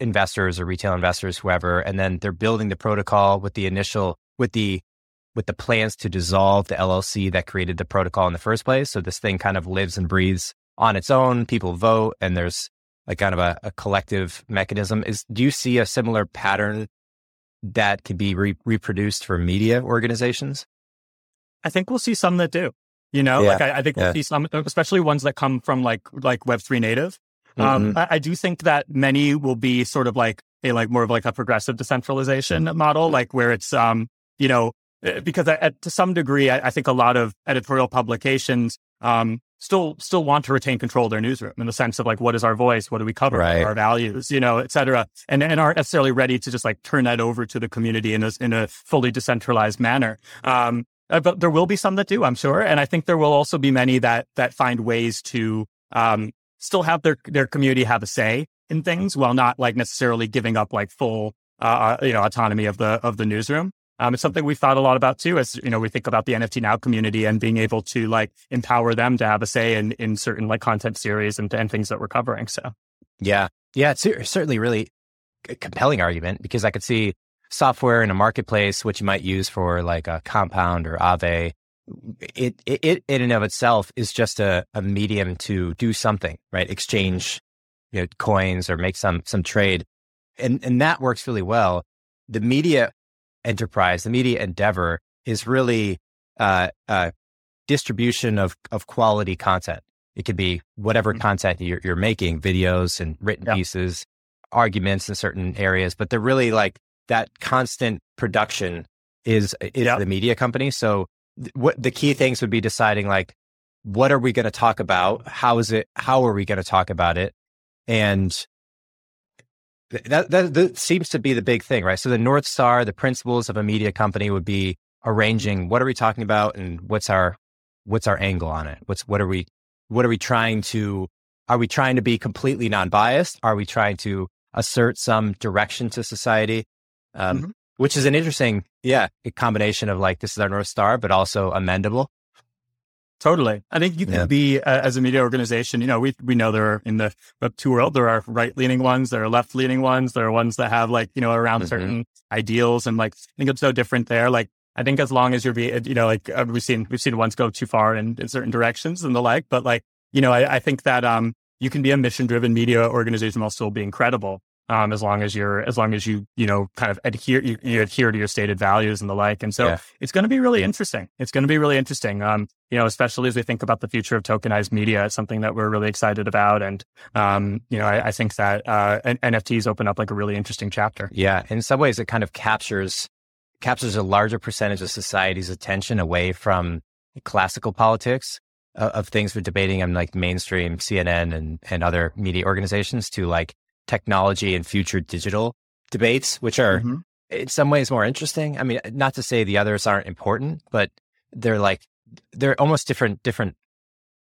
investors or retail investors, whoever, and then they're building the protocol with the initial with the plans to dissolve the LLC that created the protocol in the first place. So this thing kind of lives and breathes on its own. People vote, and there's like kind of a collective mechanism. Do you see a similar pattern that can be reproduced for media organizations? I think we'll see some that do, you know, I think we'll see some, especially ones that come from like Web3 native. I do think that many will be sort of like more of a progressive decentralization model, like where it's, you know, because to some degree, I think a lot of editorial publications still want to retain control of their newsroom in the sense of like, what is our voice? What do we cover? Right. Our values, you know, et cetera, and aren't necessarily ready to just like turn that over to the community in a fully decentralized manner. But there will be some that do, I'm sure. And I think there will also be many that find ways to still have their community have a say in things while not like necessarily giving up like full, you know, autonomy of the newsroom. It's something we've thought a lot about too, as you know, we think about the NFT Now community and being able to like empower them to have a say in certain like content series and things that we're covering. So, yeah, it's certainly really a compelling argument, because I could see software in a marketplace, which you might use for like a Compound or Aave, it in and of itself is just a medium to do something, right? Exchange, you know, coins or make some trade, and that works really well. The media enterprise, the media endeavor is really distribution of quality content. It could be whatever content you're making, videos and written pieces, arguments in certain areas, but they're really like that constant production is the media company. So what the key things would be deciding like, what are we going to talk about? How are we going to talk about it? And that seems to be the big thing, right? So the North Star, the principles of a media company would be arranging what are we talking about and what's our angle on it? Are we trying to be completely non-biased? Are we trying to assert some direction to society? Which is an interesting, combination of like, this is our North Star, but also amendable. Totally. I think you can be, as a media organization, you know, we know there are in the Web2 world, there are right-leaning ones, there are left-leaning ones, there are ones that have like, you know, around certain ideals. And like, I think it's no different there. Like, I think as long as you're, you know, like we've seen ones go too far in certain directions and the like, but like, you know, I think that you can be a mission-driven media organization while still being credible. As long as you adhere to your stated values and the like. And so it's going to be really interesting. You know, especially as we think about the future of tokenized media, it's something that we're really excited about. And, you know, I think that NFTs open up like a really interesting chapter. Yeah. In some ways, it kind of captures a larger percentage of society's attention away from classical politics of things we're debating on like mainstream CNN and other media organizations to like technology and future digital debates, which are in some ways more interesting. I mean, not to say the others aren't important, but they're almost different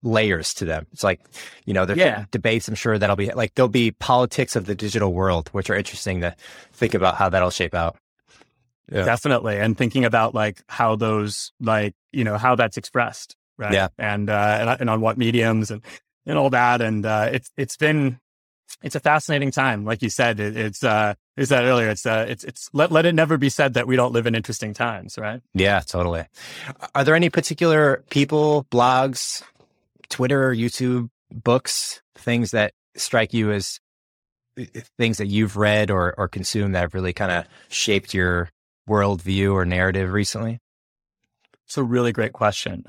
layers to them. It's like, you know, there's debates, I'm sure that'll be like, there'll be politics of the digital world, which are interesting to think about how that'll shape out. Yeah. Definitely. And thinking about like how those, like, you know, how that's expressed, right? Yeah. And on what mediums and all that. And it's been it's a fascinating time. Like you said, it's that earlier. It's let it never be said that we don't live in interesting times, right? Yeah, totally. Are there any particular people, blogs, Twitter, YouTube, books, things that strike you as things that you've read or consumed that have really kind of shaped your worldview or narrative recently? It's a really great question.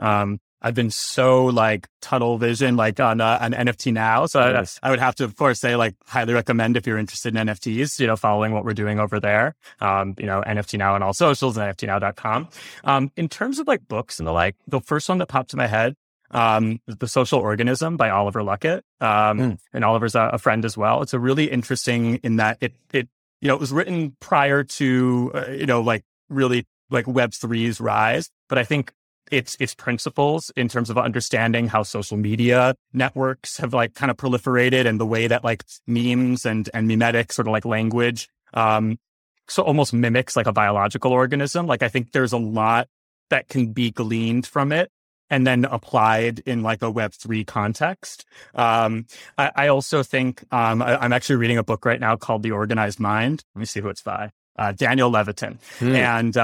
I've been so tunnel vision, on NFT Now. So yes. I would have to, of course, say highly recommend if you're interested in NFTs, following what we're doing over there, NFT Now on all socials and NFTnow.com. In terms of books and the like, the first one that popped to my head, The Social Organism by Oliver Luckett. And Oliver's a friend as well. It's a really interesting in that it was written prior to, really Web3's rise, but I think its principles in terms of understanding how social media networks have kind of proliferated and the way that memes and memetic sort of language, so almost mimics a biological organism. I think there's a lot that can be gleaned from it and then applied in a Web3 context. I also think I'm actually reading a book right now called The Organized Mind. Let me see who it's by. Daniel Levitin. And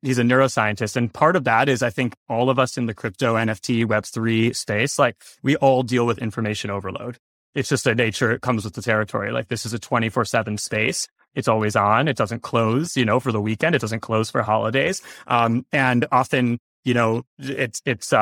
he's a neuroscientist. And part of that is I think all of us in the crypto NFT Web3 space, we all deal with information overload. It's just a nature. It comes with the territory. This is a 24/7 space. It's always on. It doesn't close, for the weekend. It doesn't close for holidays. And often, things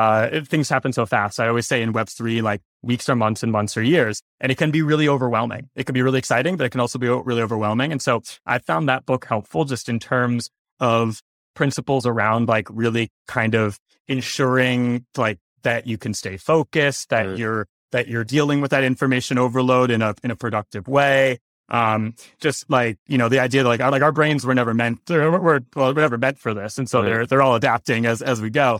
happen so fast. I always say in Web3, weeks or months and months or years. And it can be really overwhelming. It can be really exciting, but it can also be really overwhelming. And so I found that book helpful just in terms of principles around really kind of ensuring that you can stay focused, that you're dealing with that information overload in a productive way. The idea that our brains were never meant, we're never meant for this. And so they're all adapting as we go.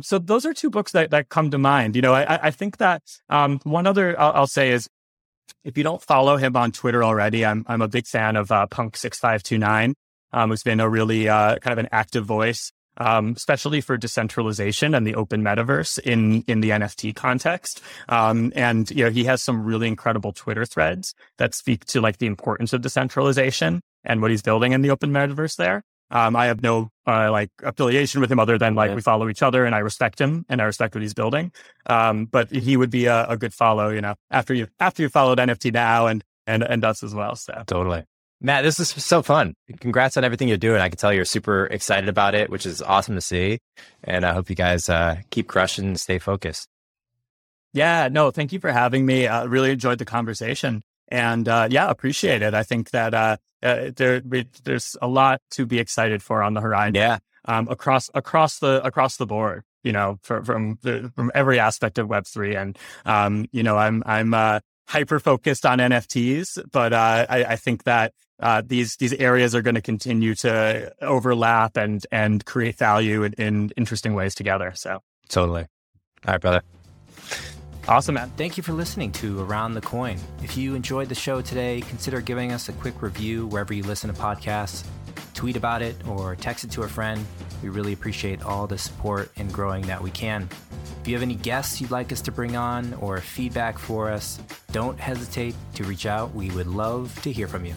So those are two books that come to mind. I think that one other I'll say is if you don't follow him on Twitter already, I'm a big fan of Punk6529, who's been a really kind of an active voice, especially for decentralization and the open metaverse in the NFT context. And he has some really incredible Twitter threads that speak to the importance of decentralization and what he's building in the open metaverse there. I have no affiliation with him other than we follow each other and I respect him and I respect what he's building. But he would be a good follow, after you followed NFT Now and us as well. So totally, Matt, this is so fun. Congrats on everything you're doing. I can tell you're super excited about it, which is awesome to see. And I hope you guys keep crushing and stay focused. Yeah, no, thank you for having me. I really enjoyed the conversation. And appreciate it. I think that there's a lot to be excited for on the horizon. Yeah, across the board. From every aspect of Web3. And I'm hyper focused on NFTs, but I think that these areas are going to continue to overlap and create value in interesting ways together. So totally. All right, brother. Awesome, man. Thank you for listening to Around the Coin. If you enjoyed the show today, consider giving us a quick review wherever you listen to podcasts. Tweet about it or text it to a friend. We really appreciate all the support and growing that we can. If you have any guests you'd like us to bring on or feedback for us, don't hesitate to reach out. We would love to hear from you.